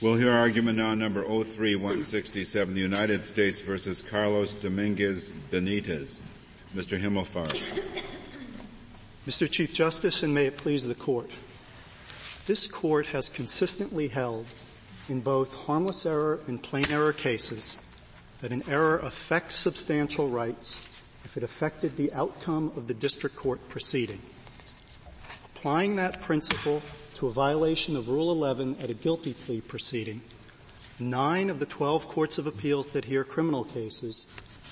We'll hear argument now number 03-167, the United States versus Carlos Dominguez Benitez. Mr. Himmelfarb. Mr. Chief Justice, and may it please the Court. This Court has consistently held in both harmless error and plain error cases that an error affects substantial rights if it affected the outcome of the district court proceeding. Applying that principle to a violation of Rule 11 at a guilty plea proceeding, 9 of the 12 courts of appeals that hear criminal cases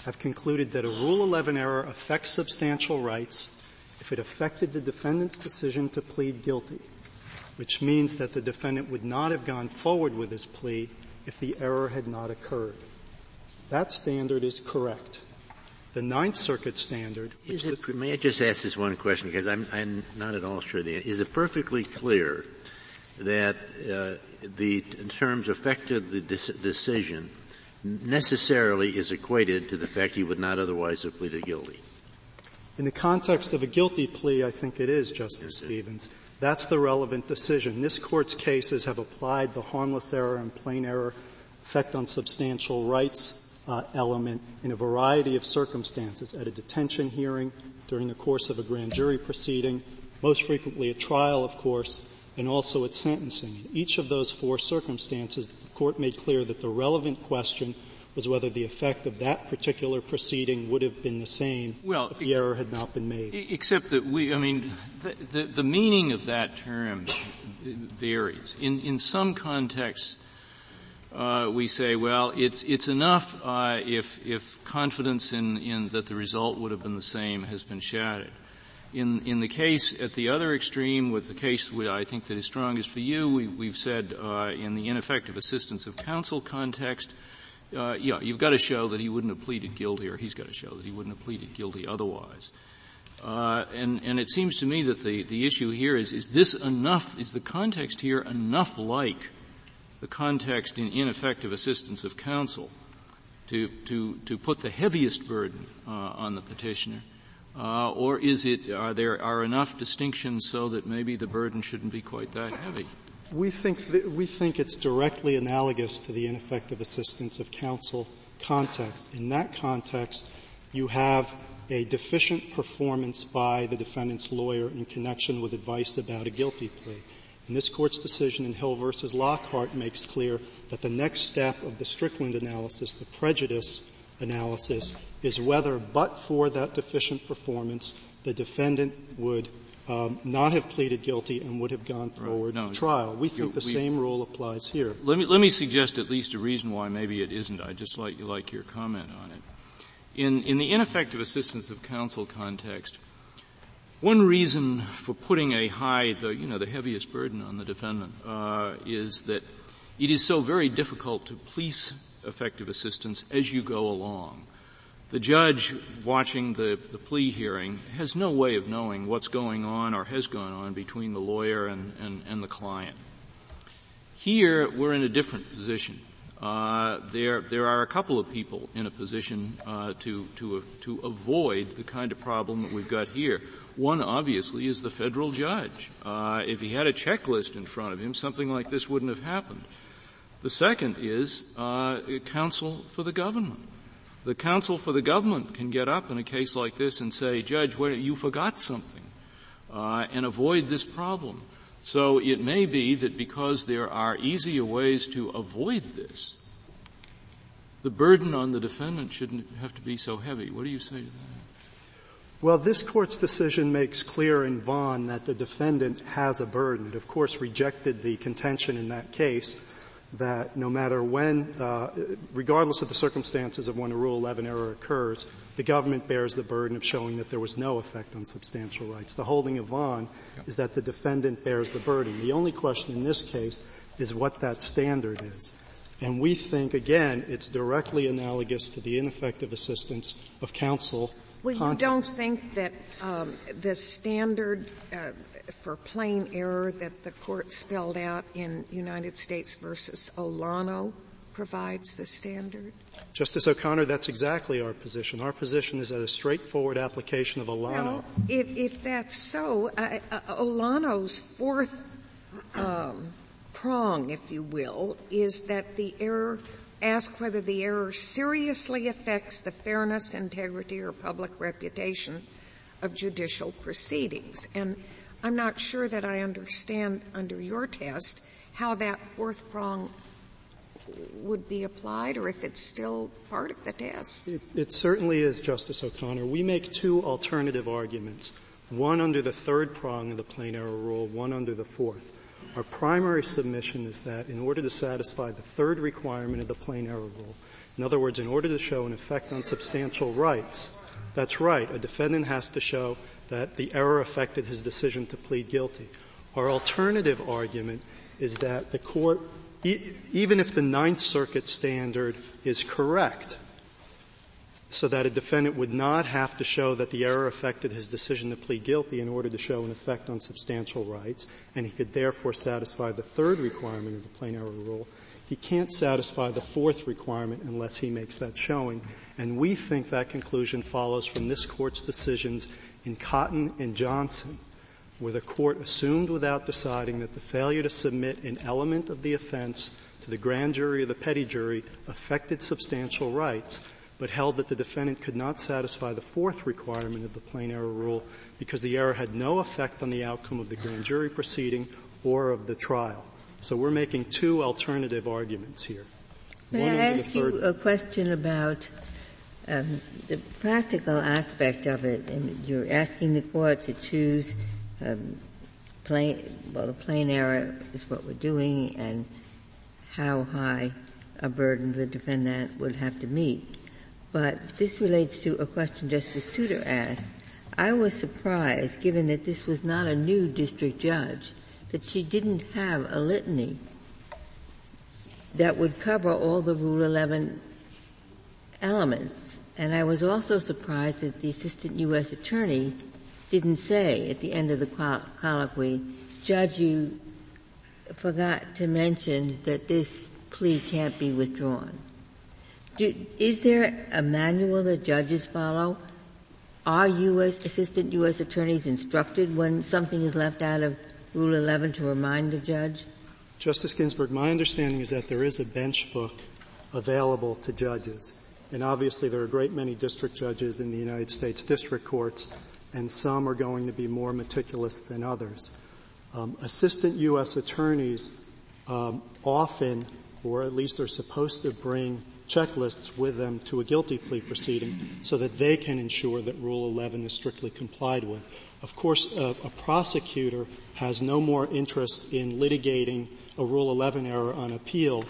have concluded that a Rule 11 error affects substantial rights if it affected the defendant's decision to plead guilty, which means that the defendant would not have gone forward with his plea if the error had not occurred. That standard is correct. The Ninth Circuit standard, which may I just ask this one question, because I'm not at all sure. Is it perfectly clear that the terms affected the decision necessarily is equated to the fact he would not otherwise have pleaded guilty? In the context of a guilty plea, I think it is, Justice Stevens. That's the relevant decision. This Court's cases have applied the harmless error and plain error effect on substantial rights element in a variety of circumstances, at a detention hearing, during the course of a grand jury proceeding, most frequently at trial, of course, and also at sentencing. In each of those 4 circumstances, the Court made clear that the relevant question was whether the effect of that particular proceeding would have been the same if the error had not been made. Except that the meaning of that term varies. In some contexts, we say, well, it's enough if confidence in that the result would have been the same has been shattered. In the case at the other extreme, with the case I think that is strongest for you, we've said in the ineffective assistance of counsel context, you've got to show that he wouldn't have pleaded guilty, or he's got to show that he wouldn't have pleaded guilty otherwise. And it seems to me that the issue here is this enough, is the context here enough like the context in ineffective assistance of counsel to put the heaviest burden, on the petitioner, or are there enough distinctions so that maybe the burden shouldn't be quite that heavy? We think it's directly analogous to the ineffective assistance of counsel context. In that context, you have a deficient performance by the defendant's lawyer in connection with advice about a guilty plea. And this Court's decision in Hill v. Lockhart makes clear that the next step of the Strickland analysis, the prejudice analysis, is whether, but for that deficient performance, the defendant would not have pleaded guilty and would have gone forward to trial. We think the same rule applies here. Let me suggest at least a reason why maybe it isn't. I just like your comment on it. In the ineffective assistance of counsel context, one reason for putting the heaviest burden on the defendant, is that it is so very difficult to police effective assistance as you go along. The judge watching the plea hearing has no way of knowing what's going on or has gone on between the lawyer and the client. Here, we're in a different position. There are a couple of people in a position to avoid the kind of problem that we've got here. One, obviously, is the federal judge. If he had a checklist in front of him, something like this wouldn't have happened. The second is counsel for the government. The counsel for the government can get up in a case like this and say, Judge, you forgot something, and avoid this problem. So it may be that because there are easier ways to avoid this, the burden on the defendant shouldn't have to be so heavy. What do you say to that? Well, this Court's decision makes clear in Vaughan that the defendant has a burden. It, of course, rejected the contention in that case that no matter when, regardless of the circumstances of when a Rule 11 error occurs, the government bears the burden of showing that there was no effect on substantial rights. The holding of Vonn is that the defendant bears the burden. The only question in this case is what that standard is. And we think, again, it's directly analogous to the ineffective assistance of counsel context. You don't think that the standard for plain error that the Court spelled out in United States versus Olano provides the standard? Justice O'Connor, that's exactly our position. Our position is that a straightforward application of Olano. Well, if that's so, Olano's fourth prong, if you will, is that the error ask whether the error seriously affects the fairness, integrity, or public reputation of judicial proceedings. And I'm not sure that I understand under your test how that fourth prong would be applied or if it's still part of the test. It certainly is, Justice O'Connor. We make two alternative arguments, one under the third prong of the plain error rule, one under the fourth. Our primary submission is that in order to satisfy the third requirement of the plain error rule, in other words, in order to show an effect on substantial rights, that's right, a defendant has to show that the error affected his decision to plead guilty. Our alternative argument is that the court, even if the Ninth Circuit standard is correct, so that a defendant would not have to show that the error affected his decision to plead guilty in order to show an effect on substantial rights, and he could therefore satisfy the third requirement of the plain error rule, he can't satisfy the fourth requirement unless he makes that showing. And we think that conclusion follows from this Court's decisions in Cotton and Johnson, where the Court assumed without deciding that the failure to submit an element of the offense to the grand jury or the petty jury affected substantial rights, but held that the defendant could not satisfy the fourth requirement of the plain error rule because the error had no effect on the outcome of the grand jury proceeding or of the trial. So we're making two alternative arguments here. May I ask you a question about the practical aspect of it? And you're asking the Court to choose the plain error is what we're doing and how high a burden the defendant would have to meet. But this relates to a question Justice Souter asked. I was surprised, given that this was not a new district judge, that she didn't have a litany that would cover all the Rule 11 elements. And I was also surprised that the assistant U.S. attorney didn't say at the end of the colloquy, Judge, you forgot to mention that this plea can't be withdrawn. Is there a manual that judges follow? Are U.S. assistant U.S. attorneys instructed when something is left out of Rule 11 to remind the judge? Justice Ginsburg, my understanding is that there is a bench book available to judges. And obviously there are a great many district judges in the United States district courts, and some are going to be more meticulous than others. Assistant U.S. attorneys often, or at least are supposed to, bring checklists with them to a guilty plea proceeding so that they can ensure that Rule 11 is strictly complied with. Of course, a prosecutor has no more interest in litigating a Rule 11 error on appeal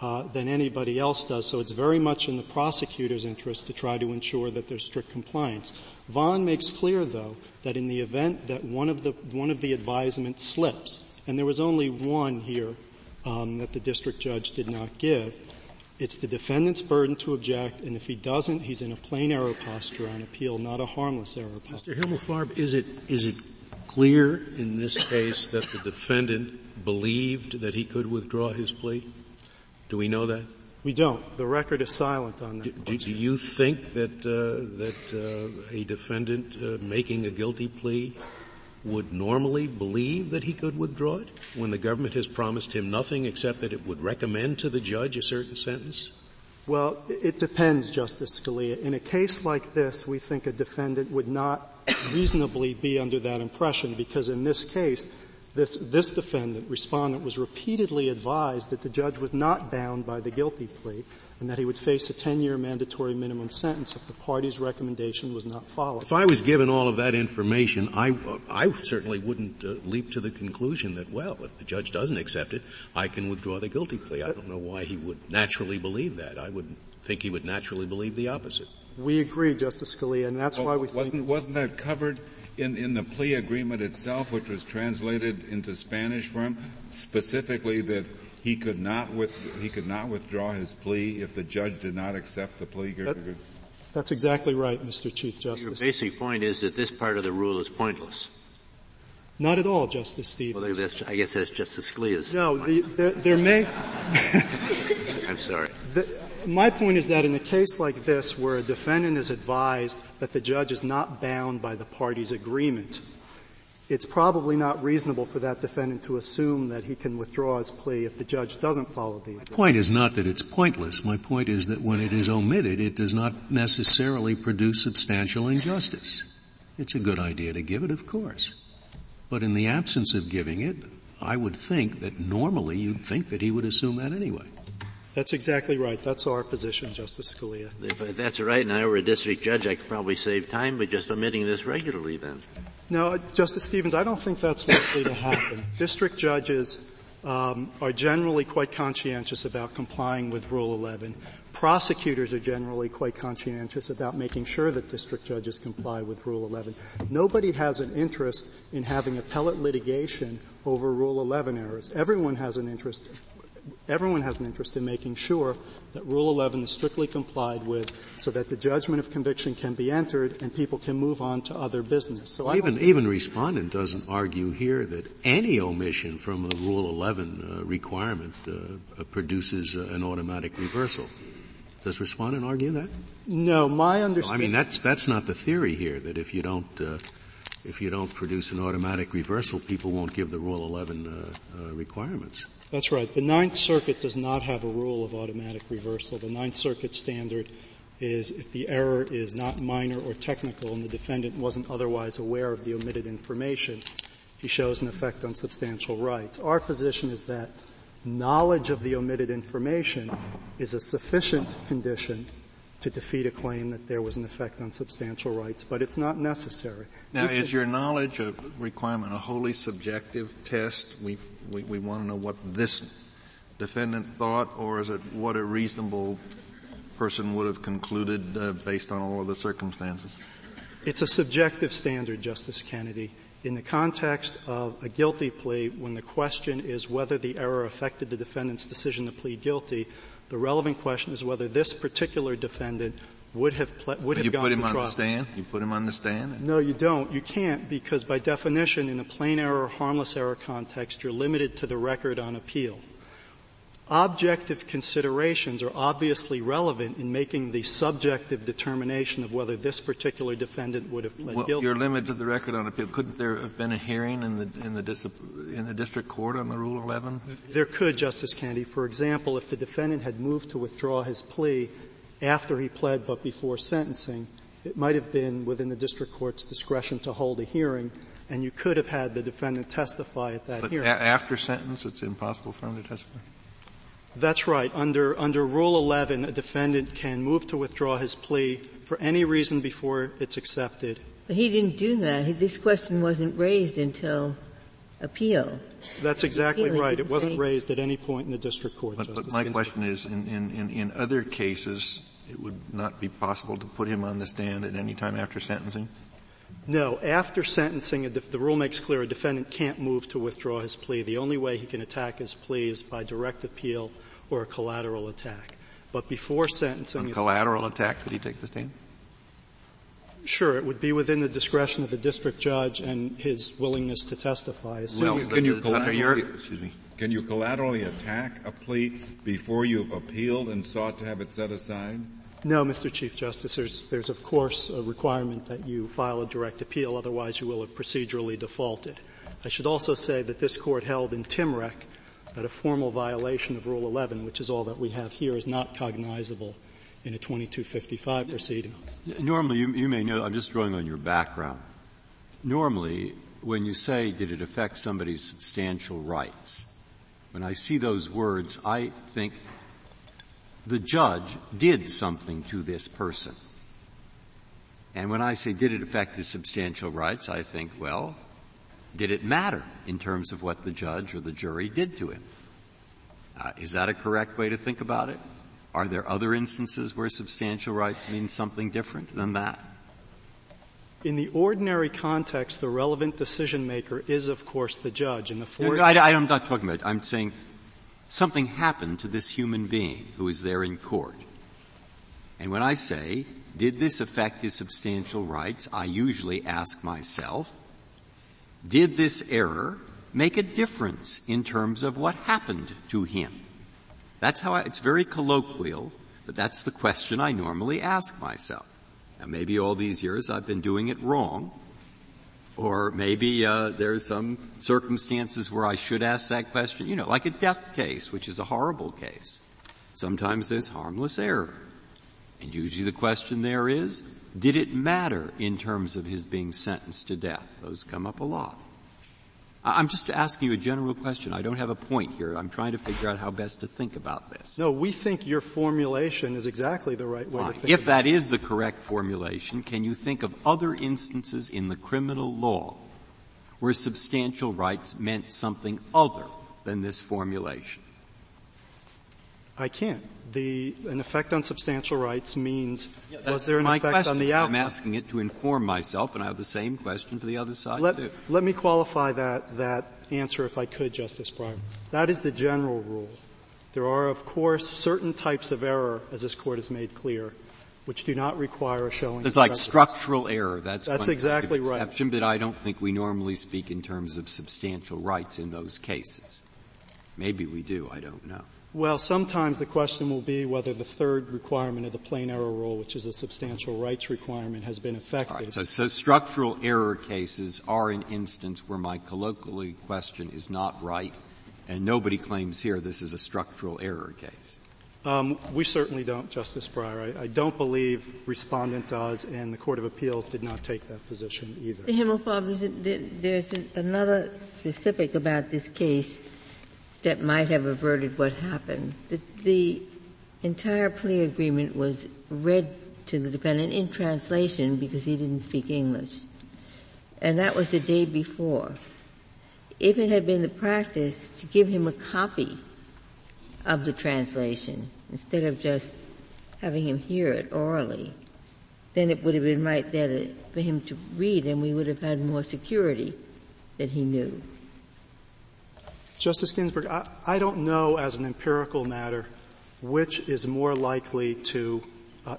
than anybody else does, so it's very much in the prosecutor's interest to try to ensure that there's strict compliance. Vaughan makes clear, though, that in the event that one of the advisements slips, and there was only one here that the district judge did not give, it's the defendant's burden to object, and if he doesn't, he's in a plain error posture on appeal, not a harmless error posture. Mr. Himmelfarb, is it clear in this case that the defendant believed that he could withdraw his plea? Do we know that? We don't. The record is silent on that. Do you think that a defendant making a guilty plea would normally believe that he could withdraw it when the government has promised him nothing except that it would recommend to the judge a certain sentence? Well, it depends, Justice Scalia. In a case like this, we think a defendant would not reasonably be under that impression because in this case, this defendant, respondent, was repeatedly advised that the judge was not bound by the guilty plea and that he would face a 10-year mandatory minimum sentence if the party's recommendation was not followed. If I was given all of that information, I certainly wouldn't leap to the conclusion that, well, if the judge doesn't accept it, I can withdraw the guilty plea. I don't know why he would naturally believe that. I would think he would naturally believe the opposite. We agree, Justice Scalia, and that's why we think — Wasn't that covered in the plea agreement itself, which was translated into Spanish for him, specifically that he could not withdraw his plea if the judge did not accept the plea? That's exactly right, Mr. Chief Justice. Your basic point is that this part of the rule is pointless. Not at all, Justice Stevens. Well, I guess that's Justice Scalia's point. There may — I'm sorry. My point is that in a case like this where a defendant is advised that the judge is not bound by the party's agreement, it's probably not reasonable for that defendant to assume that he can withdraw his plea if the judge doesn't follow the agreement. My point is not that it's pointless. My point is that when it is omitted, it does not necessarily produce substantial injustice. It's a good idea to give it, of course. But in the absence of giving it, I would think that normally you'd think that he would assume that anyway. That's exactly right. That's our position, Justice Scalia. If that's right, and I were a district judge, I could probably save time by just omitting this regularly then. No, Justice Stevens, I don't think that's likely to happen. District judges are generally quite conscientious about complying with Rule 11. Prosecutors are generally quite conscientious about making sure that district judges comply with Rule 11. Nobody has an interest in having appellate litigation over Rule 11 errors. Everyone has an interest in making sure that Rule 11 is strictly complied with so that the judgment of conviction can be entered and people can move on to other business. So even respondent doesn't argue here that any omission from a Rule 11 requirement produces an automatic reversal. Does respondent argue that? No, my understanding... No, I mean, that's not the theory here, that if you don't produce an automatic reversal, people won't give the Rule 11 requirements. That's right. The Ninth Circuit does not have a rule of automatic reversal. The Ninth Circuit standard is if the error is not minor or technical and the defendant wasn't otherwise aware of the omitted information, he shows an effect on substantial rights. Our position is that knowledge of the omitted information is a sufficient condition to defeat a claim that there was an effect on substantial rights, but it's not necessary. Now, is your knowledge requirement a wholly subjective test? We want to know what this defendant thought, or is it what a reasonable person would have concluded based on all of the circumstances? It's a subjective standard, Justice Kennedy. In the context of a guilty plea, when the question is whether the error affected the defendant's decision to plead guilty, the relevant question is whether this particular defendant You put him on the stand? No, you don't. You can't, because by definition, in a plain error or harmless error context, you're limited to the record on appeal. Objective considerations are obviously relevant in making the subjective determination of whether this particular defendant would have pled guilty. You're limited to the record on appeal. Couldn't there have been a hearing in the district court on the Rule 11? There could, Justice Kennedy. For example, if the defendant had moved to withdraw his plea after he pled but before sentencing, it might have been within the district court's discretion to hold a hearing, and you could have had the defendant testify at that hearing. But after sentence, it's impossible for him to testify? That's right. Under Rule 11, a defendant can move to withdraw his plea for any reason before it's accepted. But he didn't do that. This question wasn't raised until appeal. That's exactly right. It wasn't raised at any point in the district court. But my question is, in other cases, it would not be possible to put him on the stand at any time after sentencing? No. After sentencing, the rule makes clear a defendant can't move to withdraw his plea. The only way he can attack his plea is by direct appeal or a collateral attack. But before sentencing... On collateral attack, could he take the stand? Sure. It would be within the discretion of the district judge and his willingness to testify. Can you collaterally attack a plea before you've appealed and sought to have it set aside? No, Mr. Chief Justice. There's of course a requirement that you file a direct appeal, otherwise you will have procedurally defaulted. I should also say that this court held in Timmreck that a formal violation of Rule 11, which is all that we have here, is not cognizable in a 2255 proceeding. Normally, you may know, I'm just drawing on your background. Normally, when you say, did it affect somebody's substantial rights, when I see those words, I think the judge did something to this person. And when I say, did it affect his substantial rights, I think, well, did it matter in terms of what the judge or the jury did to him? Is that a correct way to think about it? Are there other instances where substantial rights mean something different than that? In the ordinary context, the relevant decision-maker is, of course, the judge. I'm not talking about it. I'm saying something happened to this human being who is there in court. And when I say, did this affect his substantial rights, I usually ask myself, did this error make a difference in terms of what happened to him? That's how it's very colloquial, but that's the question I normally ask myself. Now, maybe all these years I've been doing it wrong, Or maybe there are some circumstances where I should ask that question, you know, like a death case, which is a horrible case. Sometimes there's harmless error. And usually the question there is, did it matter in terms of his being sentenced to death? Those come up a lot. I'm just asking you a general question. I don't have a point here. I'm trying to figure out how best to think about this. No, we think your formulation is exactly the right way to think. If that is the correct formulation, can you think of other instances in the criminal law where substantial rights meant something other than this formulation? I can't. An effect on substantial rights means, was there an effect on the outcome? I'm asking it to inform myself, and I have the same question for the other side, too. Let me qualify that answer, if I could, Justice Breyer. That is the general rule. There are, of course, certain types of error, as this Court has made clear, which do not require a showing. There's like structural error. That's exactly right. Exception, but I don't think we normally speak in terms of substantial rights in those cases. Maybe we do. I don't know. Well, sometimes the question will be whether the third requirement of the plain error rule, which is a substantial rights requirement, has been affected. All right, so structural error cases are an instance where my colloquial question is not right, and nobody claims here this is a structural error case. We certainly don't, Justice Breyer. I don't believe Respondent does, and the Court of Appeals did not take that position either. Mr. Himmelfarb, there's another specific about this case that might have averted what happened. The entire plea agreement was read to the defendant in translation because he didn't speak English. And that was the day before. If it had been the practice to give him a copy of the translation instead of just having him hear it orally, then it would have been right there for him to read, and we would have had more security that he knew. Justice Ginsburg, I don't know as an empirical matter which is more likely to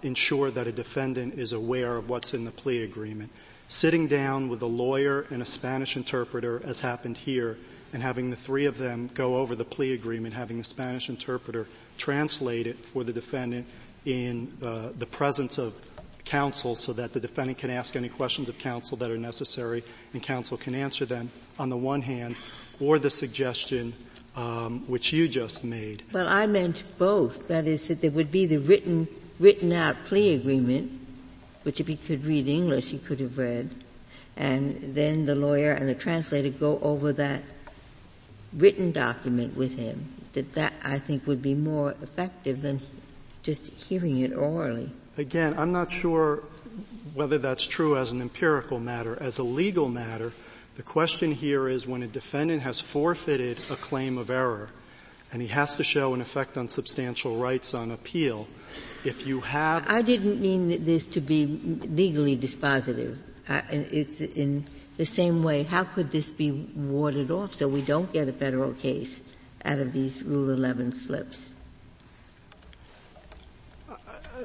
ensure that a defendant is aware of what's in the plea agreement. Sitting down with a lawyer and a Spanish interpreter, as happened here, and having the three of them go over the plea agreement, having the Spanish interpreter translate it for the defendant in the presence of counsel so that the defendant can ask any questions of counsel that are necessary and counsel can answer them on the one hand, or the suggestion which you just made. Well, I meant both. That is, that there would be the written out plea agreement, which if he could read English, he could have read, and then the lawyer and the translator go over that written document with him. That I think would be more effective than just hearing it orally. Again, I'm not sure whether that's true as an empirical matter. As a legal matter, the question here is when a defendant has forfeited a claim of error and he has to show an effect on substantial rights on appeal, if you have... I didn't mean this to be legally dispositive. It's in the same way. How could this be warded off so we don't get a federal case out of these Rule 11 slips?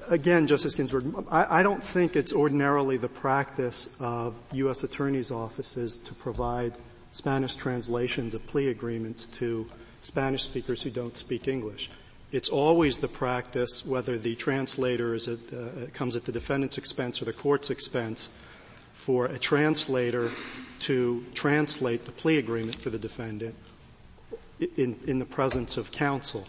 Again, Justice Ginsburg, I don't think it's ordinarily the practice of U.S. attorneys' offices to provide Spanish translations of plea agreements to Spanish speakers who don't speak English. It's always the practice, whether the translator comes at the defendant's expense or the court's expense, for a translator to translate the plea agreement for the defendant in the presence of counsel.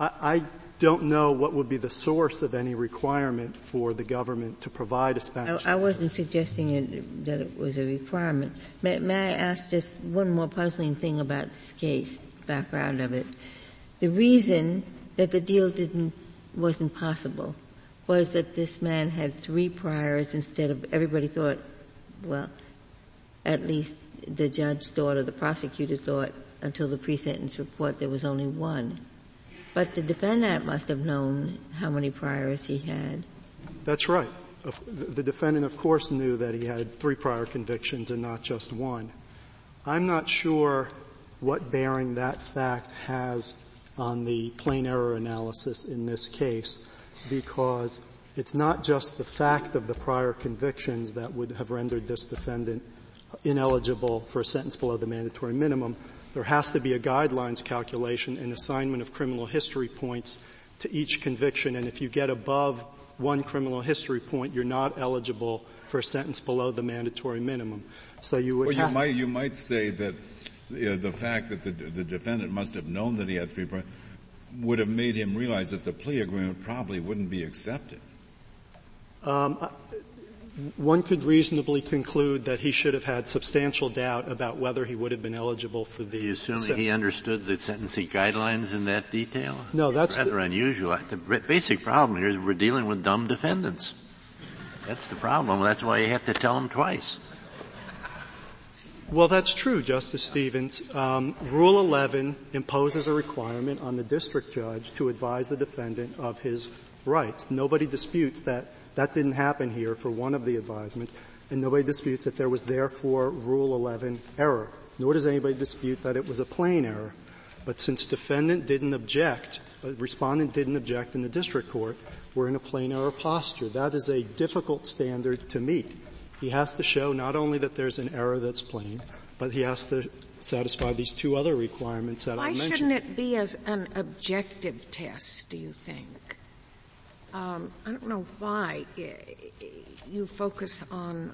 I don't know what would be the source of any requirement for the government to provide a Spanish. I wasn't suggesting that it was a requirement. May I ask just one more puzzling thing about this case, the background of it? The reason that the deal wasn't possible was that this man had three priors instead of everybody thought, well, at least the judge thought or the prosecutor thought until the pre-sentence report there was only one. But the defendant must have known how many priors he had. That's right. The defendant, of course, knew that he had three prior convictions and not just one. I'm not sure what bearing that fact has on the plain error analysis in this case, because it's not just the fact of the prior convictions that would have rendered this defendant ineligible for a sentence below the mandatory minimum. There has to be a guidelines calculation and assignment of criminal history points to each conviction, and if you get above one criminal history point, you're not eligible for a sentence below the mandatory minimum. So you would have... Well, you might say that the fact that the defendant must have known that he had 3 points would have made him realize that the plea agreement probably wouldn't be accepted. One could reasonably conclude that he should have had substantial doubt about whether he would have been eligible for the... Do you assume that he understood the sentencing guidelines in that detail? No, that's... rather unusual. The basic problem here is we're dealing with dumb defendants. That's the problem. That's why you have to tell them twice. Well, that's true, Justice Stevens. Rule 11 imposes a requirement on the district judge to advise the defendant of his rights. Nobody disputes that. That didn't happen here for one of the advisements, and nobody disputes that there was therefore Rule 11 error, nor does anybody dispute that it was a plain error. But since defendant didn't object, respondent didn't object in the district court, we're in a plain error posture. That is a difficult standard to meet. He has to show not only that there's an error that's plain, but he has to satisfy these two other requirements that I mentioned. Why shouldn't it be as an objective test, do you think? I don't know why you focus on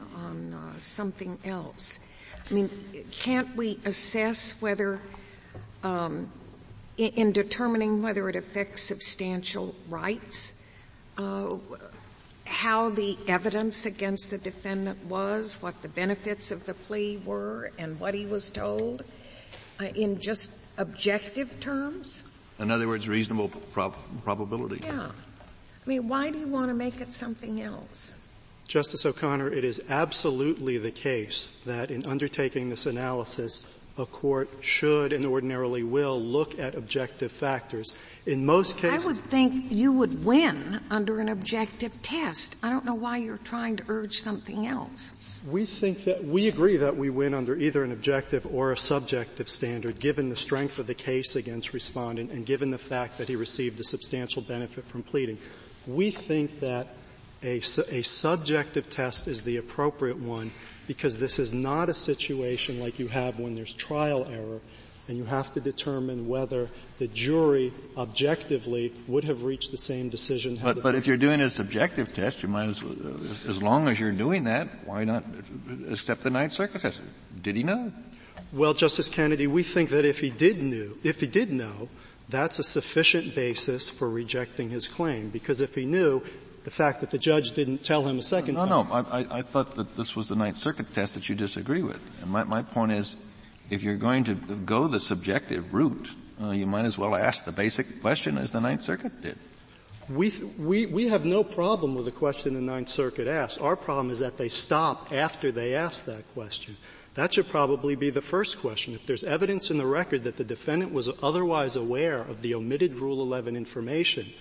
something else. I mean, can't we assess whether, in determining whether it affects substantial rights, how the evidence against the defendant was, what the benefits of the plea were, and what he was told, in just objective terms? In other words, reasonable probability. Yeah. I mean, why do you want to make it something else? Justice O'Connor, it is absolutely the case that in undertaking this analysis, a court should and ordinarily will look at objective factors. In most cases... I would think you would win under an objective test. I don't know why you're trying to urge something else. We think that we agree that we win under either an objective or a subjective standard, given the strength of the case against respondent and given the fact that he received a substantial benefit from pleading. We think that a subjective test is the appropriate one because this is not a situation like you have when there's trial error and you have to determine whether the jury objectively would have reached the same decision. But if you're doing a subjective test, you might as long as you're doing that, why not accept the Ninth Circuit test? Did he know? Well, Justice Kennedy, we think that if he did know, that's a sufficient basis for rejecting his claim, because if he knew, the fact that the judge didn't tell him a second time. I thought that this was the Ninth Circuit test that you disagree with. And my point is, if you're going to go the subjective route, you might as well ask the basic question as the Ninth Circuit did. We have no problem with the question the Ninth Circuit asked. Our problem is that they stop after they ask that question. That should probably be the first question. If there's evidence in the record that the defendant was otherwise aware of the omitted Rule 11 information,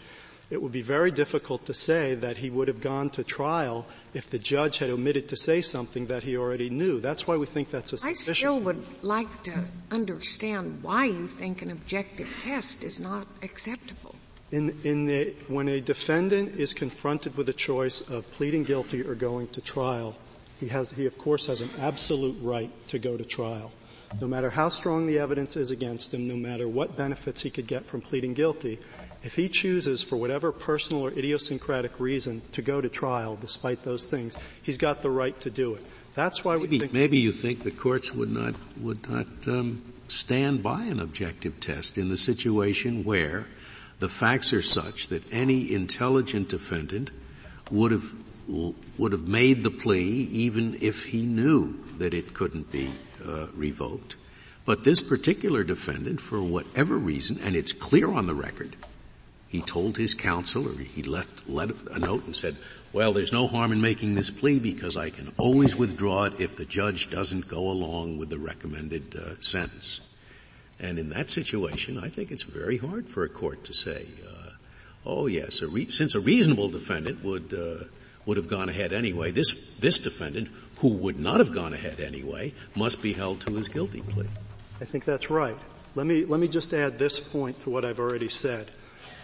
it would be very difficult to say that he would have gone to trial if the judge had omitted to say something that he already knew. That's why we think that's a suspicion. I still would like to understand why you think an objective test is not acceptable. When a defendant is confronted with a choice of pleading guilty or going to trial, he of course has an absolute right to go to trial. No matter how strong the evidence is against him, no matter what benefits he could get from pleading guilty, if he chooses for whatever personal or idiosyncratic reason to go to trial despite those things, he's got the right to do it. That's why we think... Maybe you think the courts would not stand by an objective test in the situation where the facts are such that any intelligent defendant would have made the plea even if he knew that it couldn't be revoked. But this particular defendant, for whatever reason, and it's clear on the record, he told his counsel, or he left a note and said, well, there's no harm in making this plea because I can always withdraw it if the judge doesn't go along with the recommended sentence. And in that situation, I think it's very hard for a court to say, since a reasonable defendant would have gone ahead anyway, this defendant, who would not have gone ahead anyway, must be held to his guilty plea. I think that's right. Let me just add this point to what I've already said.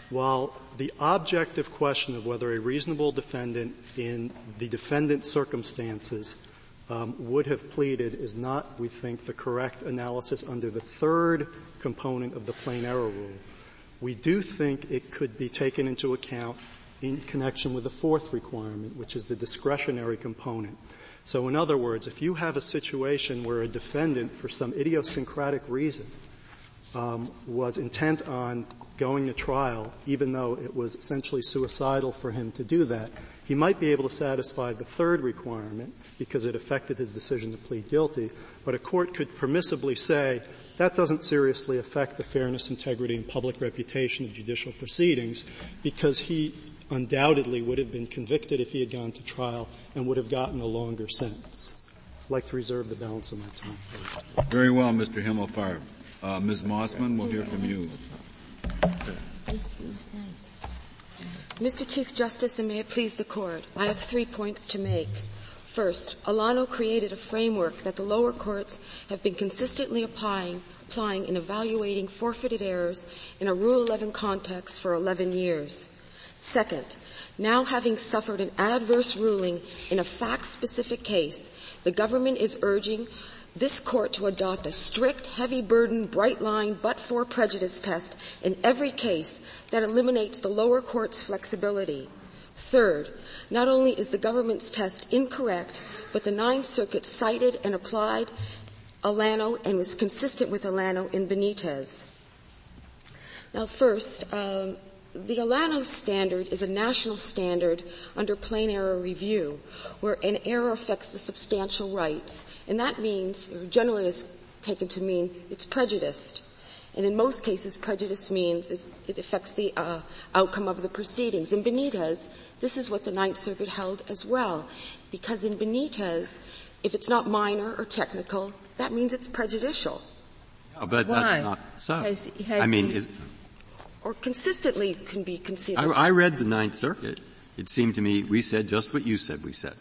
While the objective question of whether a reasonable defendant in the defendant's circumstances would have pleaded is not, we think, the correct analysis under the third component of the plain error rule, we do think it could be taken into account in connection with the fourth requirement, which is the discretionary component. So in other words, if you have a situation where a defendant, for some idiosyncratic reason, was intent on going to trial, even though it was essentially suicidal for him to do that, he might be able to satisfy the third requirement because it affected his decision to plead guilty, but a court could permissibly say that doesn't seriously affect the fairness, integrity, and public reputation of judicial proceedings because he undoubtedly would have been convicted if he had gone to trial and would have gotten a longer sentence. I'd like to reserve the balance of my time. Very well, Mr. Himmelfarb. Ms. Mossman, we'll hear from you. Mr. Chief Justice, and may it please the Court, I have 3 points to make. First, Olano created a framework that the lower courts have been consistently applying in evaluating forfeited errors in a Rule 11 context for 11 years. Second, now having suffered an adverse ruling in a fact-specific case, the government is urging this court to adopt a strict, heavy-burden, bright-line, but-for prejudice test in every case that eliminates the lower court's flexibility. Third, not only is the government's test incorrect, but the Ninth Circuit cited and applied Olano and was consistent with Olano in Benitez. Now, first, the Olano standard is a national standard under plain error review, where an error affects the substantial rights, and that means, or generally is taken to mean, it's prejudiced. And in most cases, prejudice means it affects the outcome of the proceedings. In Benitez, this is what the Ninth Circuit held as well, because in Benitez, if it's not minor or technical, that means it's prejudicial. Oh, but why? That's not so. Or consistently can be considered. I read the Ninth Circuit. It seemed to me we said just what you said we said.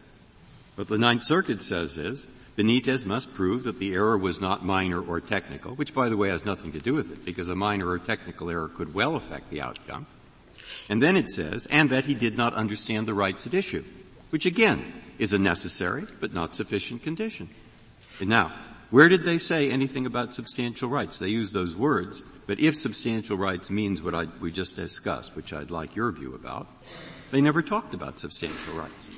What the Ninth Circuit says is Benitez must prove that the error was not minor or technical, which, by the way, has nothing to do with it, because a minor or technical error could well affect the outcome. And then it says, and that he did not understand the rights at issue, which, again, is a necessary but not sufficient condition. And now, where did they say anything about substantial rights? They use those words, but if substantial rights means what we just discussed, which I'd like your view about, they never talked about substantial rights.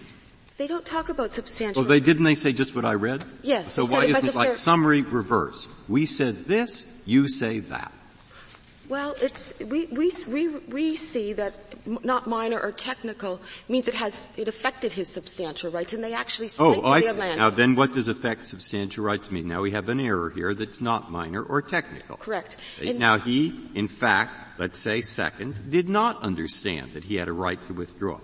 They don't talk about substantial rights. Well, didn't they say just what I read? Yes. So why isn't it like summary reverse? We said this, you say that. Well, we see that not minor or technical means it affected his substantial rights, and they actually say now then what does affect substantial rights mean? Now we have an error here that's not minor or technical. Correct. Now he, in fact, let's say second, did not understand that he had a right to withdraw.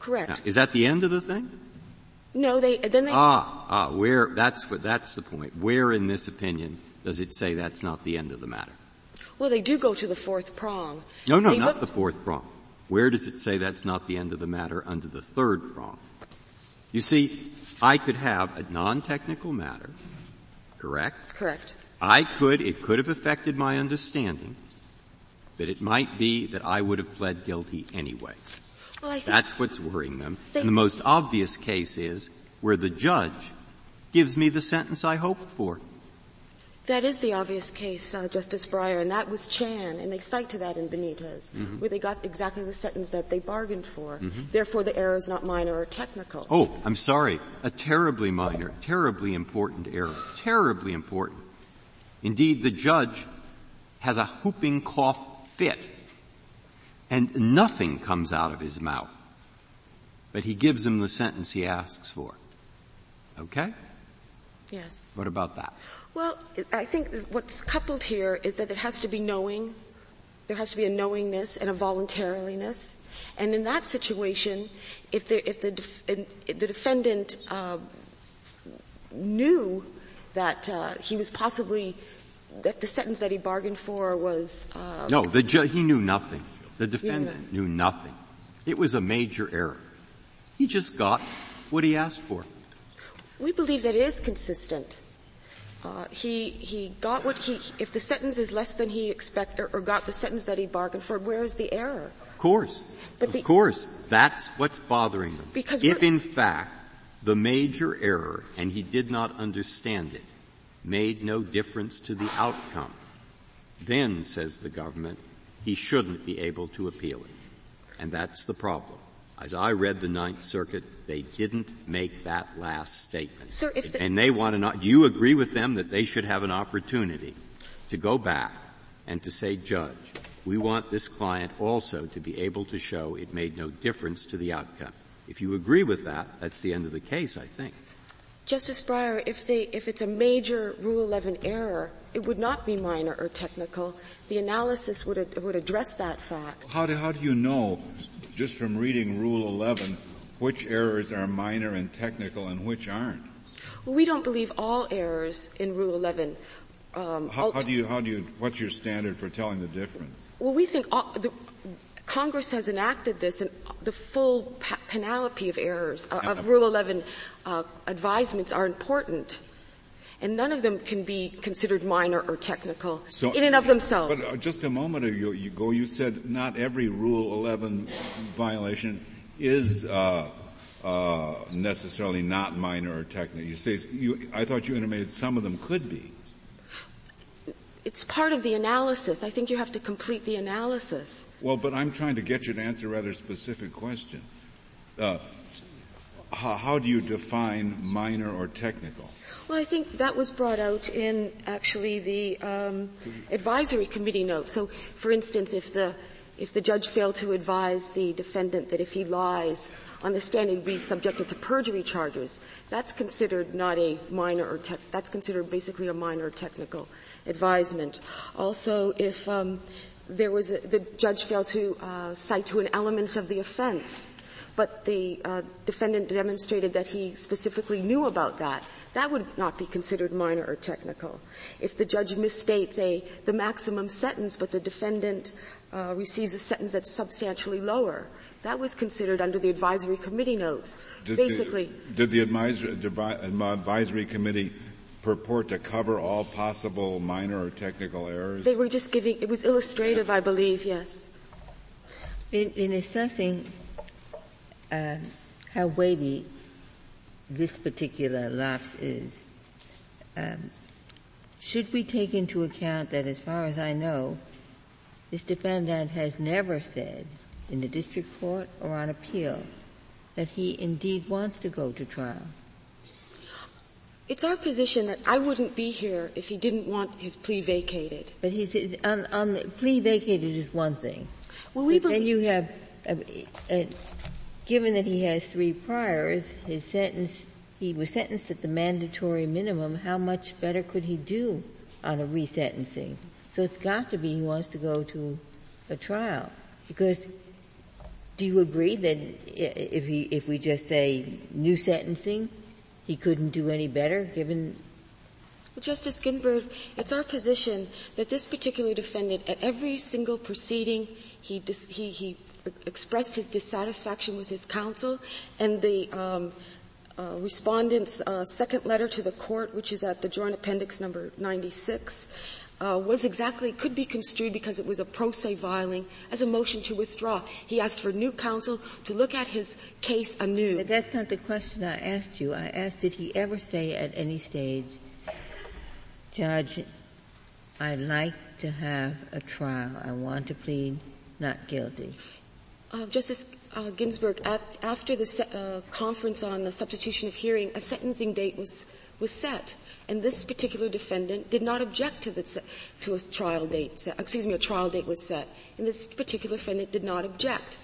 Correct. Now, is that the end of the thing? No, that's the point. Where in this opinion does it say that's not the end of the matter? Well, they do go to the fourth prong. Not the fourth prong. Where does it say that's not the end of the matter under the third prong? You see, I could have a non-technical matter, correct? Correct. It could have affected my understanding, but it might be that I would have pled guilty anyway. Well, I think that's what's worrying them. And the most obvious case is where the judge gives me the sentence I hoped for. That is the obvious case, Justice Breyer, and that was Chan, and they cite to that in Benitez, where they got exactly the sentence that they bargained for. Therefore, the error is not minor or technical. Oh, I'm sorry. A terribly minor, terribly important error. Terribly important. Indeed, the judge has a whooping cough fit, and nothing comes out of his mouth. But he gives him the sentence he asks for. Okay? Yes. What about that? Well, I think what's coupled here is that it has to be knowing. There has to be a knowingness and a voluntariness. And in that situation, if the defendant knew that he was possibly that the sentence that he bargained for was he knew nothing. The defendant knew nothing. It was a major error. He just got what he asked for. We believe that it is consistent. He got if the sentence is less than he expected, or got the sentence that he bargained for, where is the error? Of course. That's what's bothering them. Because if in fact the major error, and he did not understand it, made no difference to the outcome, then, says the government, he shouldn't be able to appeal it. And that's the problem. As I read the Ninth Circuit, they didn't make that last statement. Sir, if and they want to — do you agree with them that they should have an opportunity to go back and to say, Judge, we want this client also to be able to show it made no difference to the outcome? If you agree with that, that's the end of the case, I think. Justice Breyer, if it's a major Rule 11 error, it would not be minor or technical. The analysis would address that fact. How do you know, just from reading Rule 11, which errors are minor and technical and which aren't? Well, we don't believe all errors in Rule 11. What's your standard for telling the difference? Well, we think Congress has enacted this, and the full panoply of errors of Rule 11 advisements are important, and none of them can be considered minor or technical in and of themselves. But just a moment ago, you said not every Rule 11 violation is necessarily not minor or technical. You say I thought you intimated some of them could be. It's part of the analysis. I think you have to complete the analysis. Well, but I'm trying to get you to answer a rather specific question. How do you define minor or technical? Well, I think that was brought out in actually the advisory committee note. So, for instance, if the judge failed to advise the defendant that if he lies on the stand he'd be subjected to perjury charges, that's considered not a minor or that's considered basically a minor or technical advisement. Also, if there was the judge failed to cite to an element of the offense, but the defendant demonstrated that he specifically knew about that, that would not be considered minor or technical. If the judge misstates the maximum sentence, but the defendant receives a sentence that's substantially lower, that was considered under the advisory committee notes. Did the advisory committee purport to cover all possible minor or technical errors? They were just giving — it was illustrative, I believe, yes. In assessing how weighty this particular lapse is, should we take into account that, as far as I know, this defendant has never said in the district court or on appeal that he indeed wants to go to trial? It's our position that I wouldn't be here if he didn't want his plea vacated. But he said, on the plea vacated is one thing. Well, then you have, given that he has three priors, his sentence, he was sentenced at the mandatory minimum, how much better could he do on a resentencing? So it's got to be he wants to go to a trial. Because do you agree that if we just say new sentencing, he couldn't do any better, given? Well, Justice Ginsburg, it's our position that this particular defendant, at every single proceeding, he expressed his dissatisfaction with his counsel, and the respondent's second letter to the court, which is at the Joint Appendix number 96, could be construed, because it was a pro se filing, as a motion to withdraw. He asked for new counsel to look at his case anew. But that's not the question I asked you. I asked, did he ever say at any stage, Judge, I'd like to have a trial. I want to plead not guilty? Justice Ginsburg, after the conference on the substitution of hearing, a sentencing date was set. And this particular defendant did not object to a trial date set. Excuse me, a trial date was set. And this particular defendant did not object.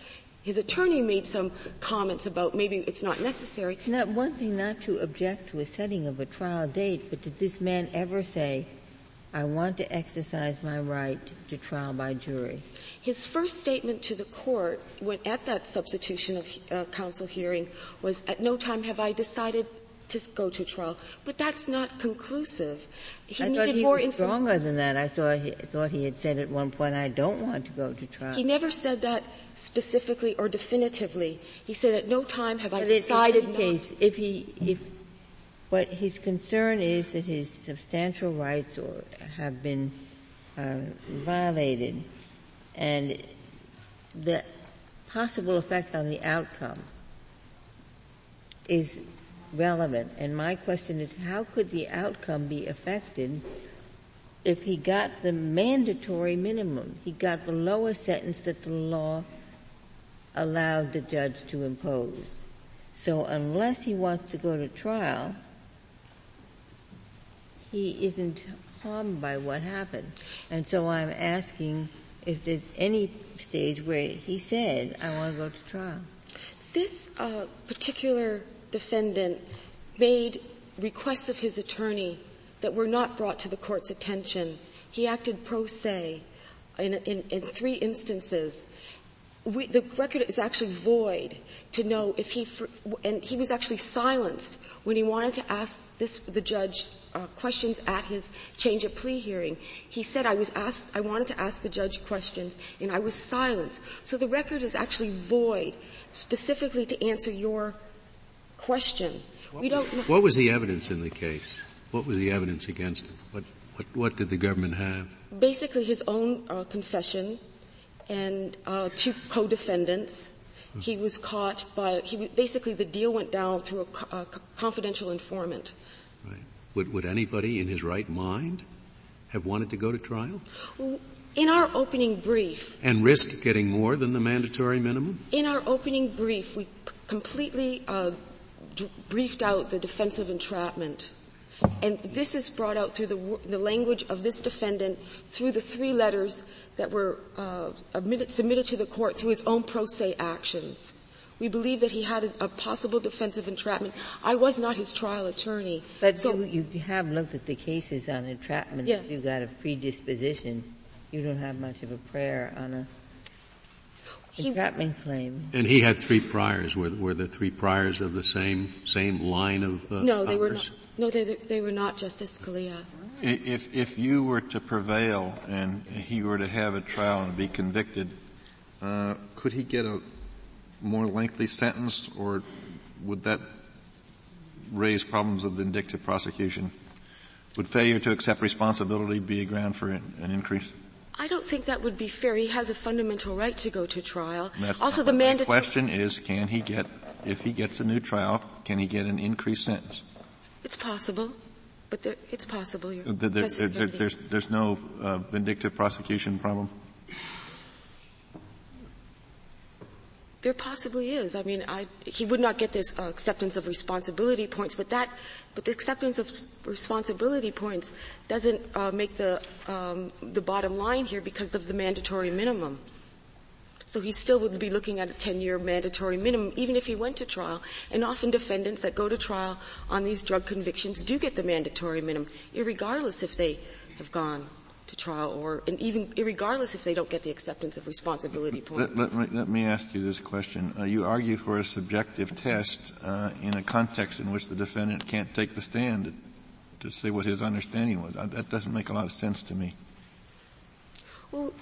His attorney made some comments about maybe it's not necessary. It's not one thing not to object to a setting of a trial date, but did this man ever say, I want to exercise my right to trial by jury? His first statement to the court at that substitution of counsel hearing was, at no time have I decided to go to trial, but that's not conclusive. He needed more information. I thought he was stronger than that. I thought he had said at one point, I don't want to go to trial. He never said that specifically or definitively. He said at no time have I decided not. But in any case, if what his concern is that his substantial rights have been violated, and the possible effect on the outcome is relevant. And my question is, how could the outcome be affected if he got the mandatory minimum? He got the lowest sentence that the law allowed the judge to impose. So unless he wants to go to trial, he isn't harmed by what happened. And so I'm asking if there's any stage where he said, I want to go to trial. This particular defendant made requests of his attorney that were not brought to the court's attention. He acted pro se in three instances. The record is actually void to know if and he was actually silenced when he wanted to ask the judge questions at his change of plea hearing. He said, I wanted to ask the judge questions, and I was silenced. So the record is actually void, specifically to answer your question. What was the evidence in the case? What was the evidence against him? What did the government have? Basically his own confession and two co-defendants. He was caught basically the deal went down through a confidential informant. Right. Would anybody in his right mind have wanted to go to trial? In our opening brief. And risk getting more than the mandatory minimum? In our opening brief, we completely briefed out the defense of entrapment. And this is brought out through the language of this defendant through the three letters that were submitted to the court through his own pro se actions. We believe that he had a possible defense of entrapment. I was not his trial attorney. But so, you have looked at the cases on entrapment. Yes. You've got a predisposition. You don't have much of a prayer on a entrapment claim. And he had three priors. Were the three priors of the same line of No, they were not. No, they were not, Justice Scalia. If you were to prevail and he were to have a trial and be convicted, could he get a more lengthy sentence, or would that raise problems of vindictive prosecution? Would failure to accept responsibility be a ground for an increase? I don't think that would be fair. He has a fundamental right to go to trial. Also, the question is, if he gets a new trial, can he get an increased sentence? It's possible, but it's possible. There's no vindictive prosecution problem? There possibly is. I mean, he would not get this acceptance of responsibility points, but the acceptance of responsibility points doesn't make the bottom line here because of the mandatory minimum. So he still would be looking at a 10-year mandatory minimum, even if he went to trial. And often defendants that go to trial on these drug convictions do get the mandatory minimum, irregardless if they have gone to trial, and even irregardless if they don't get the acceptance of responsibility point. Let me ask you this question. You argue for a subjective test in a context in which the defendant can't take the stand to say what his understanding was. That doesn't make a lot of sense to me. Well,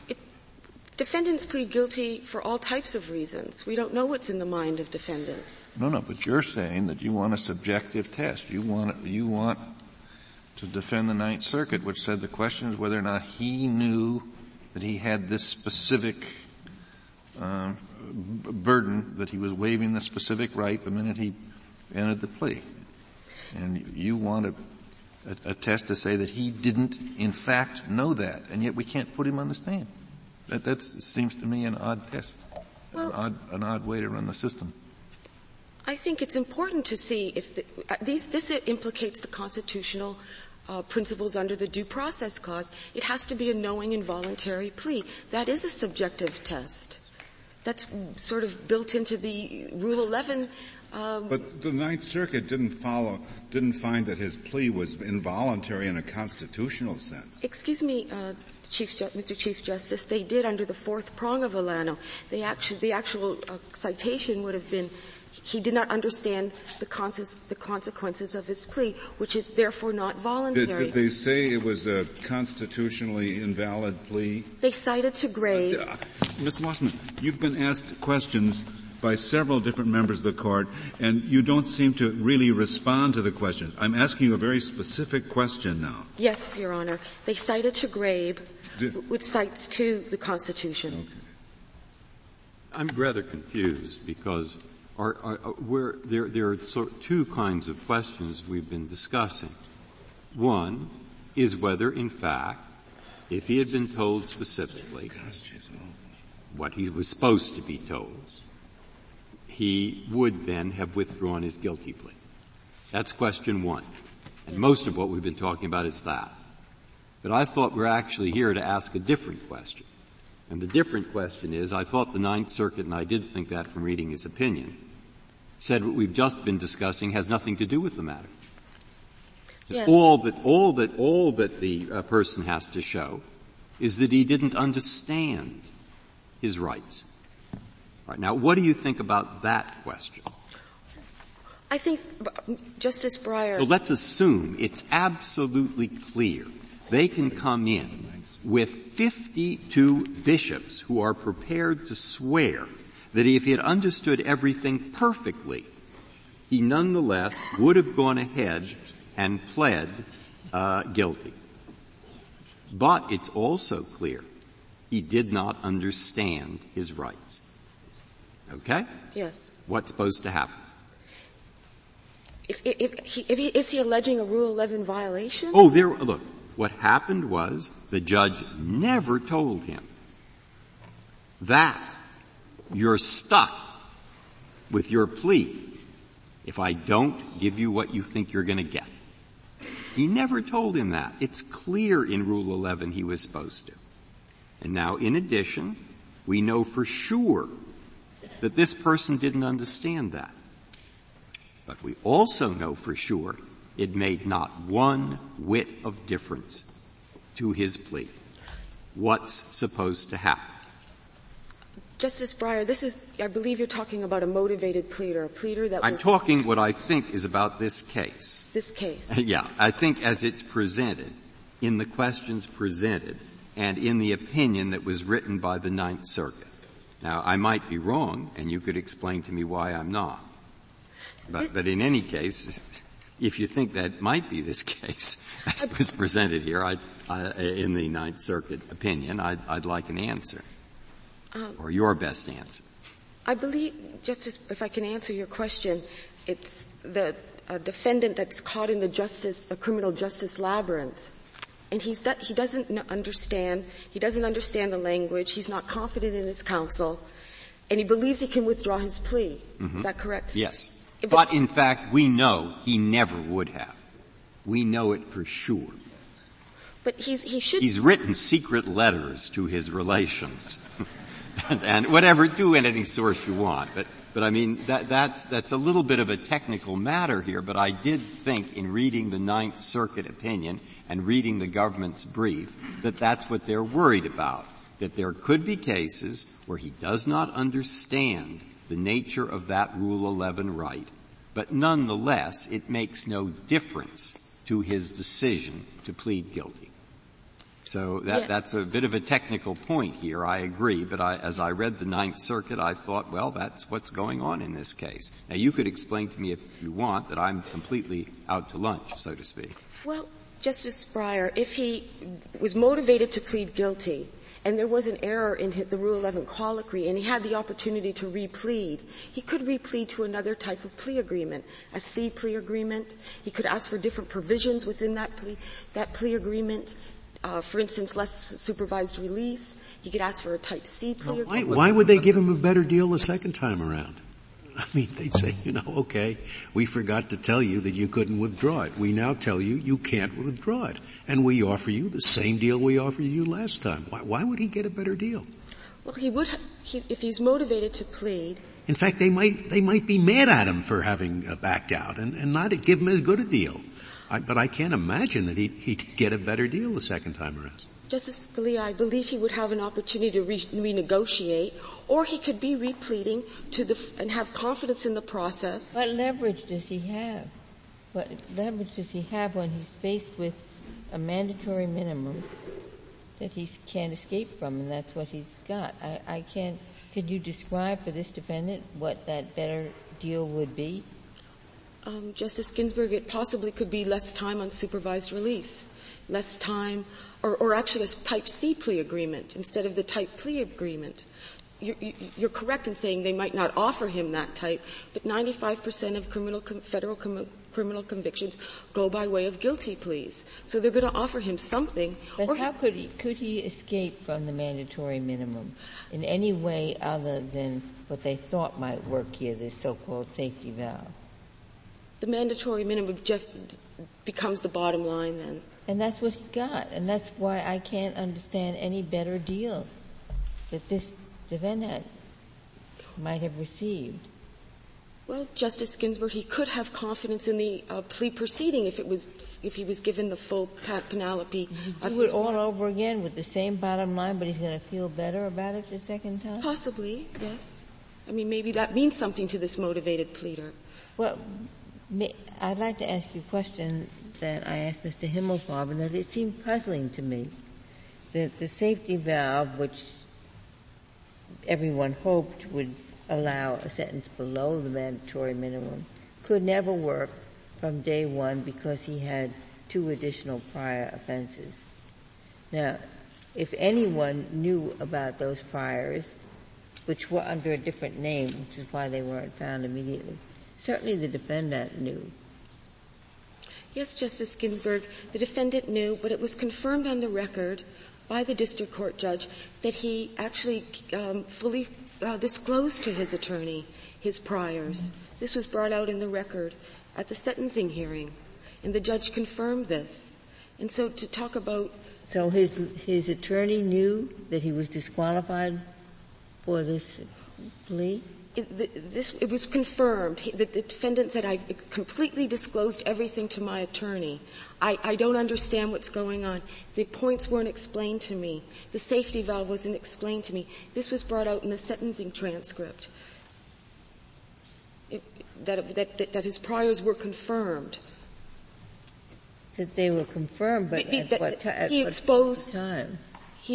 defendants plead guilty for all types of reasons. We don't know what's in the mind of defendants. No, but you're saying that you want a subjective test. You want to defend the Ninth Circuit, which said the question is whether or not he knew that he had this specific burden, that he was waiving the specific right the minute he entered the plea. And you want a test to say that he didn't, in fact, know that, and yet we can't put him on the stand. That seems to me an odd test, an odd way to run the system. I think it's important to see if this implicates the constitutional principles under the Due Process Clause. It has to be a knowing and voluntary plea. That is a subjective test. That's sort of built into the Rule 11. But the Ninth Circuit didn't find that his plea was involuntary in a constitutional sense. Excuse me, Mr. Chief Justice, they did under the fourth prong of Olano. The actual citation would have been, he did not understand the consequences of his plea, which is therefore not voluntary. Did they say it was a constitutionally invalid plea? They cited to Grabe. Ms. Mossman, you've been asked questions by several different members of the court, and you don't seem to really respond to the questions. I'm asking you a very specific question now. Yes, Your Honor. They cited to Grabe, which cites to the Constitution. Okay. I'm rather confused because there are sort of two kinds of questions we've been discussing. One is whether, in fact, if he had been told specifically what he was supposed to be told, he would then have withdrawn his guilty plea. That's question one. And most of what we've been talking about is that. But I thought we're actually here to ask a different question. And the different question is, I thought the Ninth Circuit, and I did think that from reading his opinion, said what we've just been discussing has nothing to do with the matter. Yes. All that the person has to show is that he didn't understand his rights. All right, now, what do you think about that question? I think Justice Breyer. So let's assume it's absolutely clear they can come in with 52 bishops who are prepared to swear that if he had understood everything perfectly, he nonetheless would have gone ahead and pled guilty. But it's also clear he did not understand his rights. Okay? Yes. What's supposed to happen? Is he alleging a Rule 11 violation? Oh, look. What happened was the judge never told him that you're stuck with your plea if I don't give you what you think you're going to get. He never told him that. It's clear in Rule 11 he was supposed to. And now, in addition, we know for sure that this person didn't understand that. But we also know for sure it made not one whit of difference to his plea. What's supposed to happen? Justice Breyer, this is, I believe you're talking about a motivated pleader, a pleader that I'm talking what I think is about this case. This case. Yeah. I think as it's presented, in the questions presented, and in the opinion that was written by the Ninth Circuit. Now, I might be wrong, and you could explain to me why I'm not. But in any case, if you think that might be this case, as was presented here, in the Ninth Circuit opinion, I'd like an answer, or your best answer. I believe, Justice, if I can answer your question, it's the defendant that's caught in the criminal justice labyrinth, and he doesn't understand. He doesn't understand the language. He's not confident in his counsel, and he believes he can withdraw his plea. Mm-hmm. Is that correct? Yes. But in fact, we know he never would have. We know it for sure. But he's written secret letters to his relations. and whatever, do in any source you want. But I mean, that's a little bit of a technical matter here, but I did think in reading the Ninth Circuit opinion and reading the government's brief that that's what they're worried about. That there could be cases where he does not understand the nature of that Rule 11 right, but nonetheless, it makes no difference to his decision to plead guilty. So that's a bit of a technical point here, I agree, but as I read the Ninth Circuit, I thought, well, that's what's going on in this case. Now, you could explain to me if you want that I'm completely out to lunch, so to speak. Well, Justice Breyer, if he was motivated to plead guilty, and there was an error in the Rule 11 colloquy, and he had the opportunity to replead. He could replead to another type of plea agreement, a C plea agreement. He could ask for different provisions within that plea agreement. For instance, less supervised release. He could ask for a type C plea agreement. Why would they give him a better deal the second time around? I mean, they'd say, okay, we forgot to tell you that you couldn't withdraw it. We now tell you you can't withdraw it. And we offer you the same deal we offered you last time. Why would he get a better deal? Well, he would, if he's motivated to plead. In fact, they might be mad at him for having backed out and not give him as good a deal. But I can't imagine that he'd get a better deal the second time around. Justice Scalia, I believe he would have an opportunity to renegotiate, or he could be repleading to and have confidence in the process. What leverage does he have? What leverage does he have when he's faced with a mandatory minimum that he can't escape from, and that's what he's got? I can't. Could you describe for this defendant what that better deal would be? Justice Ginsburg, it possibly could be less time on supervised release, less time, or actually a type C plea agreement instead of the type plea agreement. you're correct in saying they might not offer him that type, but 95% of federal criminal convictions go by way of guilty pleas. So they're going to offer him something. But how could he escape from the mandatory minimum in any way other than what they thought might work here, this so-called safety valve? The mandatory minimum becomes the bottom line then. And that's what he got, and that's why I can't understand any better deal that this defendant might have received. Well, Justice Ginsburg, he could have confidence in the plea proceeding if he was given the full panoply. Do it all over again with the same bottom line, but he's going to feel better about it the second time? Possibly, yes. I mean, maybe that means something to this motivated pleader. Well, I'd like to ask you a question that I asked Mr. Himmelfarb, and that it seemed puzzling to me that the safety valve, which everyone hoped would allow a sentence below the mandatory minimum, could never work from day one because he had 2 additional prior offenses. Now, if anyone knew about those priors, which were under a different name, which is why they weren't found immediately, certainly the defendant knew. Yes, Justice Ginsburg, the defendant knew, but it was confirmed on the record by the district court judge that he actually fully disclosed to his attorney his priors. This was brought out in the record at the sentencing hearing, and the judge confirmed this. And so to talk about... So his attorney knew that he was disqualified for this plea? It was confirmed. The defendant said, I completely disclosed everything to my attorney. I don't understand what's going on. The points weren't explained to me. The safety valve wasn't explained to me. This was brought out in the sentencing transcript, that his priors were confirmed. That they were confirmed, but at what time? He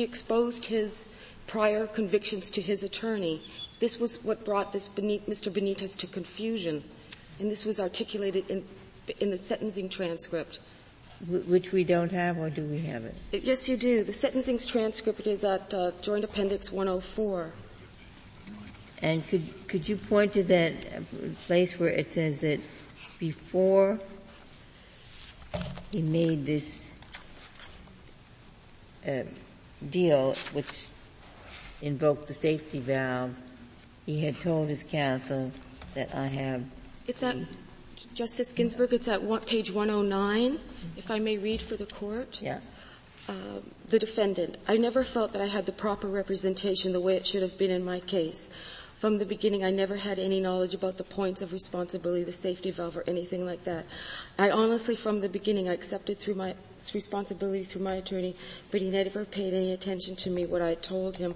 exposed his prior convictions to his attorney. This was what brought Mr. Benitez to confusion, and this was articulated in the sentencing transcript. Which we don't have, or do we have it? Yes, you do. The sentencing transcript is at Joint Appendix 104. And could you point to that place where it says that before he made this deal, which invoked the safety valve, he had told his counsel that I have... It's at, Justice Ginsburg, it's at page 109, if I may read for the court. Yeah. The defendant, I never felt that I had the proper representation the way it should have been in my case. From the beginning, I never had any knowledge about the points of responsibility, the safety valve, or anything like that. I honestly, from the beginning, I accepted through my responsibility through my attorney, but he never paid any attention to me, what I told him.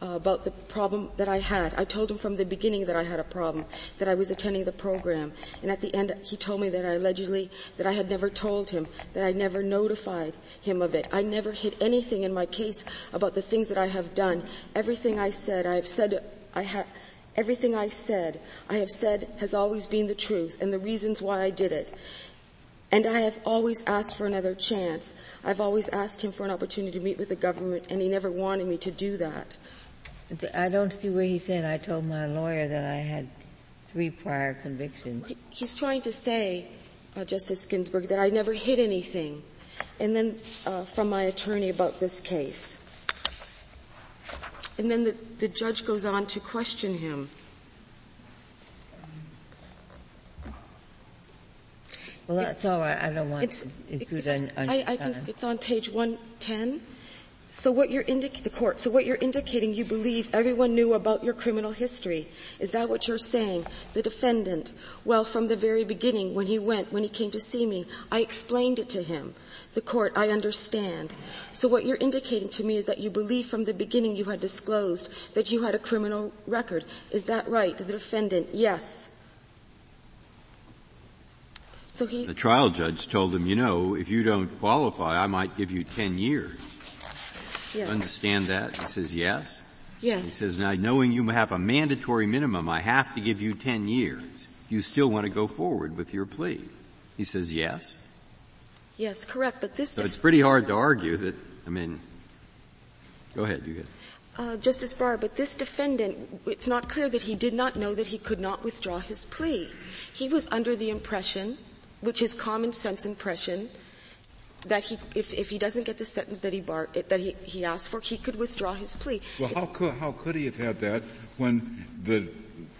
About the problem that I had. I told him from the beginning that I had a problem, that I was attending the program. And at the end, he told me that I had never told him, that I never notified him of it. I never hid anything in my case about the things that I have done. Everything I said, I have said has always been the truth and the reasons why I did it. And I have always asked for another chance. I've always asked him for an opportunity to meet with the government, and he never wanted me to do that. I don't see where he said, I told my lawyer that I had 3 prior convictions. He's trying to say, Justice Ginsburg, that I never hid anything. And then from my attorney about this case. And then the judge goes on to question him. Well, that's all right. I don't want to intrude on it's on page 110. So what you're indicating you believe everyone knew about your criminal history. Is that what you're saying? The defendant. Well, from the very beginning, when he came to see me, I explained it to him. The court, I understand. So what you're indicating to me is that you believe from the beginning you had disclosed that you had a criminal record. Is that right? The defendant, yes. So the trial judge told him, if you don't qualify, I might give you 10 years. Yes. Understand that? He says, yes. Yes. He says, now, knowing you have a mandatory minimum, I have to give you 10 years. You still want to go forward with your plea. He says, yes. Yes, correct. But it's pretty hard to argue that, go ahead. Justice Breyer, but this defendant, it's not clear that he did not know that he could not withdraw his plea. He was under the impression, which is common sense impression, that he, if he doesn't get the sentence that he asked for, he could withdraw his plea. Well, how could he have had that when the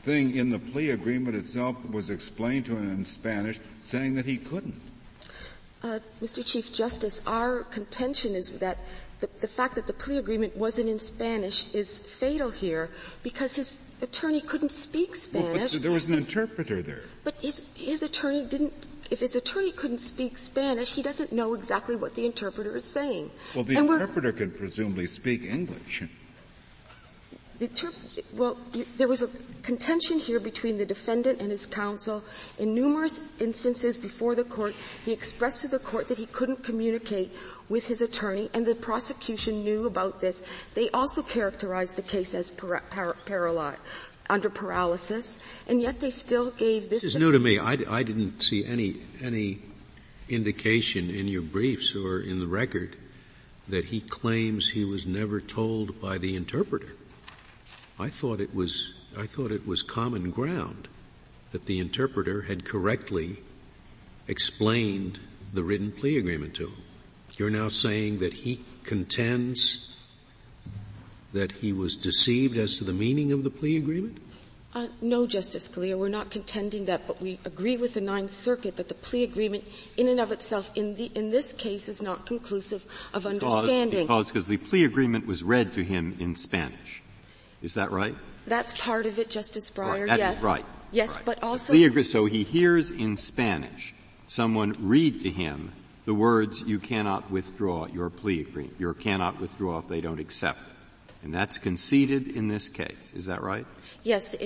thing in the plea agreement itself was explained to him in Spanish, saying that he couldn't? Mr. Chief Justice, our contention is that the fact that the plea agreement wasn't in Spanish is fatal here because his attorney couldn't speak Spanish. Well, there was an interpreter there. But his attorney didn't. If his attorney couldn't speak Spanish, he doesn't know exactly what the interpreter is saying. Well, the interpreter could presumably speak English. There was a contention here between the defendant and his counsel. In numerous instances before the court, he expressed to the court that he couldn't communicate with his attorney, and the prosecution knew about this. They also characterized the case as under paralysis, and yet they still gave this. This is new to me. I didn't see any indication in your briefs or in the record that he claims he was never told by the interpreter. I thought it was common ground that the interpreter had correctly explained the written plea agreement to him. You're now saying that he contends that he was deceived as to the meaning of the plea agreement? No, Justice Scalia, we're not contending that, but we agree with the Ninth Circuit that the plea agreement in and of itself in this case is not conclusive of understanding. Because the plea agreement was read to him in Spanish. Is that right? That's part of it, Justice Breyer, right. Yes. That is right. Yes, right. But also... So he hears in Spanish someone read to him the words, you cannot withdraw your plea agreement. You cannot withdraw if they don't accept it. And that's conceded in this case. Is that right? Yes.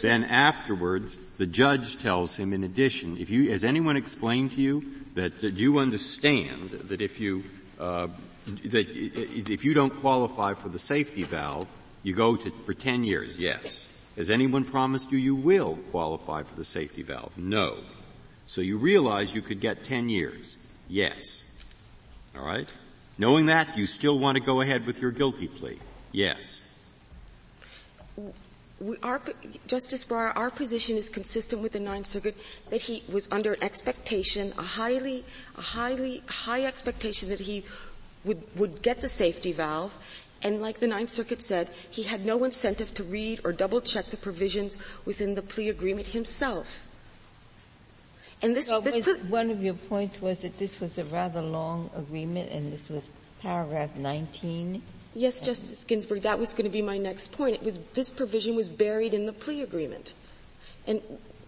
Then afterwards, the judge tells him, in addition, has anyone explained to you that you understand that if you don't qualify for the safety valve, you go for 10 years? Yes. Has anyone promised you will qualify for the safety valve? No. So you realize you could get 10 years? Yes. All right? Knowing that, you still want to go ahead with your guilty plea? Yes. Justice Breyer, our position is consistent with the Ninth Circuit that he was under an expectation, a high expectation that he would get the safety valve. And like the Ninth Circuit said, he had no incentive to read or double-check the provisions within the plea agreement himself. And one of your points was that this was a rather long agreement, and this was paragraph 19. Yes, Justice Ginsburg, that was going to be my next point. This provision was buried in the plea agreement, and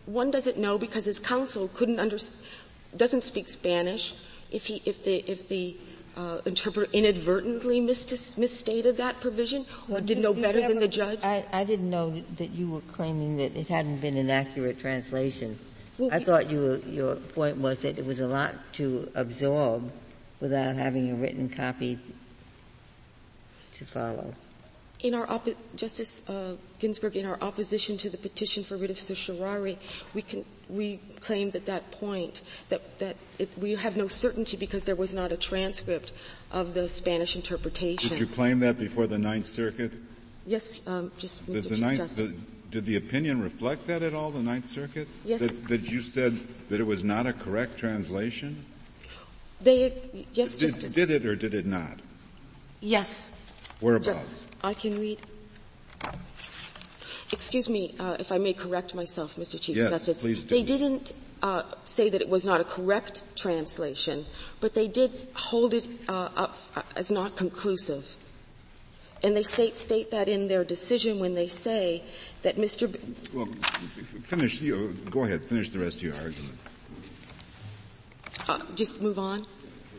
one doesn't know because his counsel doesn't speak Spanish. If the interpreter inadvertently misstated that or didn't know better than the judge. I didn't know that you were claiming that it hadn't been an accurate translation. Well, I thought your point was that it was a lot to absorb without having a written copy to follow. Justice Ginsburg, in our opposition to the petition for writ of certiorari, we claimed at that point that we have no certainty because there was not a transcript of the Spanish interpretation. Did you claim that before the Ninth Circuit? Yes, did the opinion reflect that at all, the Ninth Circuit? Yes. That you said that it was not a correct translation? Did it or did it not? Yes. Whereabouts? I can read. Excuse me, if I may correct myself, Mr. Chief Justice. Yes, please do. They didn't say that it was not a correct translation, but they did hold it up as not conclusive. And they state that in their decision when they say that Mr. Well, go ahead, finish the rest of your argument. Just move on?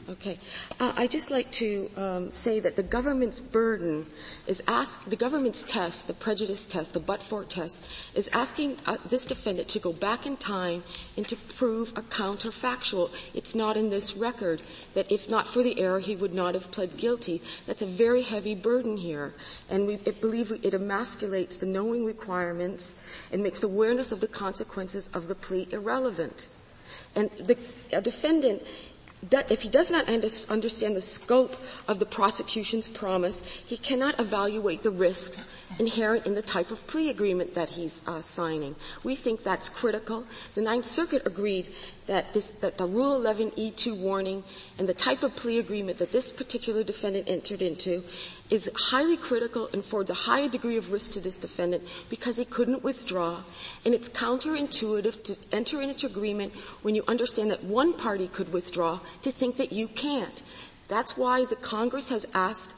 Okay. I'd just like to say that the government's burden is the government's test, the prejudice test, the but-for test, is asking this defendant to go back in time and to prove a counterfactual. It's not in this record that if not for the error, he would not have pled guilty. That's a very heavy burden here, and I believe it emasculates the knowing requirements and makes awareness of the consequences of the plea irrelevant. And a defendant if he does not understand the scope of the prosecution's promise, he cannot evaluate the risks inherent in the type of plea agreement that he's signing. We think that's critical. The Ninth Circuit agreed that that the Rule 11E2 warning and the type of plea agreement that this particular defendant entered into is highly critical and affords a higher degree of risk to this defendant because he couldn't withdraw, and it's counterintuitive to enter into agreement when you understand that one party could withdraw to think that you can't. That's why the Congress has asked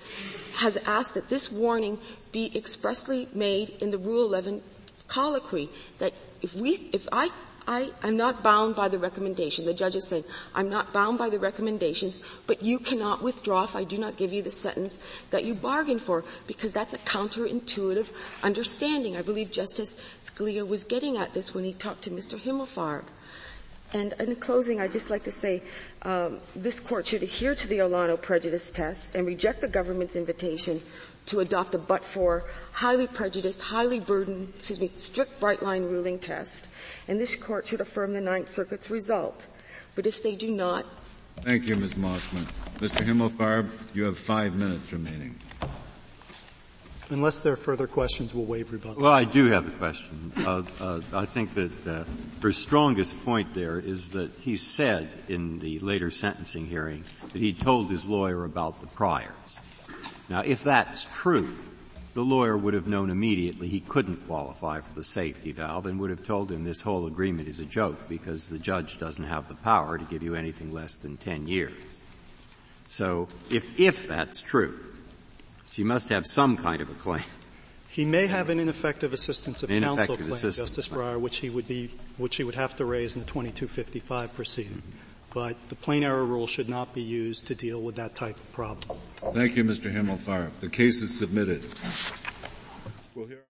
that this warning be expressly made in the Rule 11 colloquy, that I'm not bound by the recommendation. The judge is saying, I'm not bound by the recommendations, but you cannot withdraw if I do not give you the sentence that you bargained for, because that's a counterintuitive understanding. I believe Justice Scalia was getting at this when he talked to Mr. Himmelfarb. And in closing, I'd just like to say this Court should adhere to the Olano prejudice test and reject the government's invitation to adopt a but-for, highly prejudiced, highly burdened, strict bright-line ruling test. And this Court should affirm the Ninth Circuit's result. But if they do not... Thank you, Ms. Mossman. Mr. Himmelfarb, you have 5 minutes remaining. Unless there are further questions, we'll waive rebuttal. Well, I do have a question. I think that her strongest point there is that he said in the later sentencing hearing that he told his lawyer about the priors. Now, if that's true, the lawyer would have known immediately he couldn't qualify for the safety valve and would have told him this whole agreement is a joke because the judge doesn't have the power to give you anything less than 10 years. So if that's true, she must have some kind of a claim. He may have an ineffective assistance of counsel claim, Justice Breyer, which he would have to raise in the 2255 proceeding. But the plain error rule should not be used to deal with that type of problem. Thank you, Mr. Himmelfarb. The case is submitted.